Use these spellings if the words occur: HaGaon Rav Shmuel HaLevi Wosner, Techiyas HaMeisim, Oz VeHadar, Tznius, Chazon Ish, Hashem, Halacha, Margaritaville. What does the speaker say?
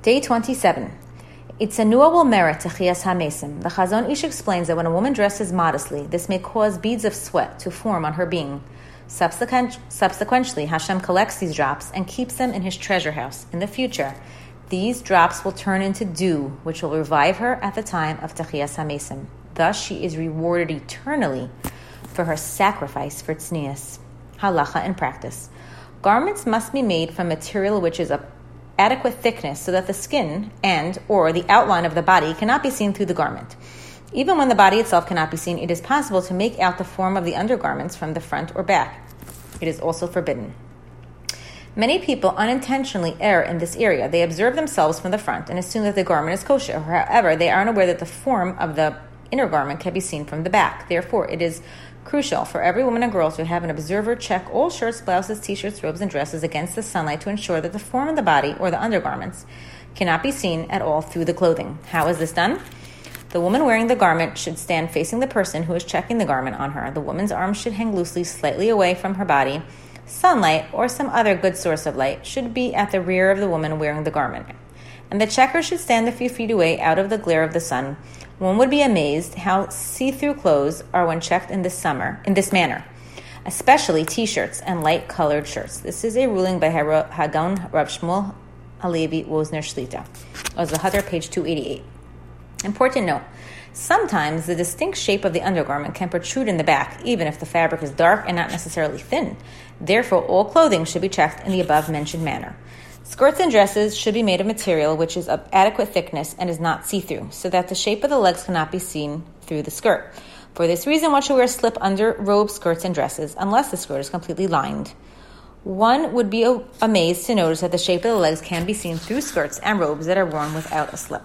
Day 27. It's a newable merit to Techiyas HaMeisim. The Chazon Ish explains that when a woman dresses modestly, this may cause beads of sweat to form on her being. Subsequently, Hashem collects these drops and keeps them in his treasure house. In the future, these drops will turn into dew, which will revive her at the time of Techiyas HaMeisim. Thus, she is rewarded eternally for her sacrifice for Tznius. Halacha in practice. Garments must be made from material which is of adequate thickness so that the skin and or the outline of the body cannot be seen through the garment. Even when the body itself cannot be seen, it is possible to make out the form of the undergarments from the front or back. It is also forbidden. Many people unintentionally err in this area. They observe themselves from the front and assume that the garment is kosher. However, they are unaware that the form of the inner garment can be seen from the back. Therefore, it is crucial for every woman and girl to have an observer check all shirts, blouses, t-shirts, robes, and dresses against the sunlight to ensure that the form of the body or the undergarments cannot be seen at all through the clothing. How is this done? The woman wearing the garment should stand facing the person who is checking the garment on her. The woman's arms should hang loosely, slightly away from her body. Sunlight or some other good source of light should be at the rear of the woman wearing the garment. And the checker should stand a few feet away out of the glare of the sun. One would be amazed how see-through clothes are when checked in this manner, especially t-shirts and light-colored shirts. This is a ruling by HaGaon Rav Shmuel HaLevi Wosner Shlita. Oz VeHadar, page 288. Important note, sometimes the distinct shape of the undergarment can protrude in the back, even if the fabric is dark and not necessarily thin. Therefore, all clothing should be checked in the above-mentioned manner. Skirts and dresses should be made of material which is of adequate thickness and is not see-through, so that the shape of the legs cannot be seen through the skirt. For this reason, one should wear slip under robe skirts and dresses, unless the skirt is completely lined. One would be amazed to notice that the shape of the legs can be seen through skirts and robes that are worn without a slip.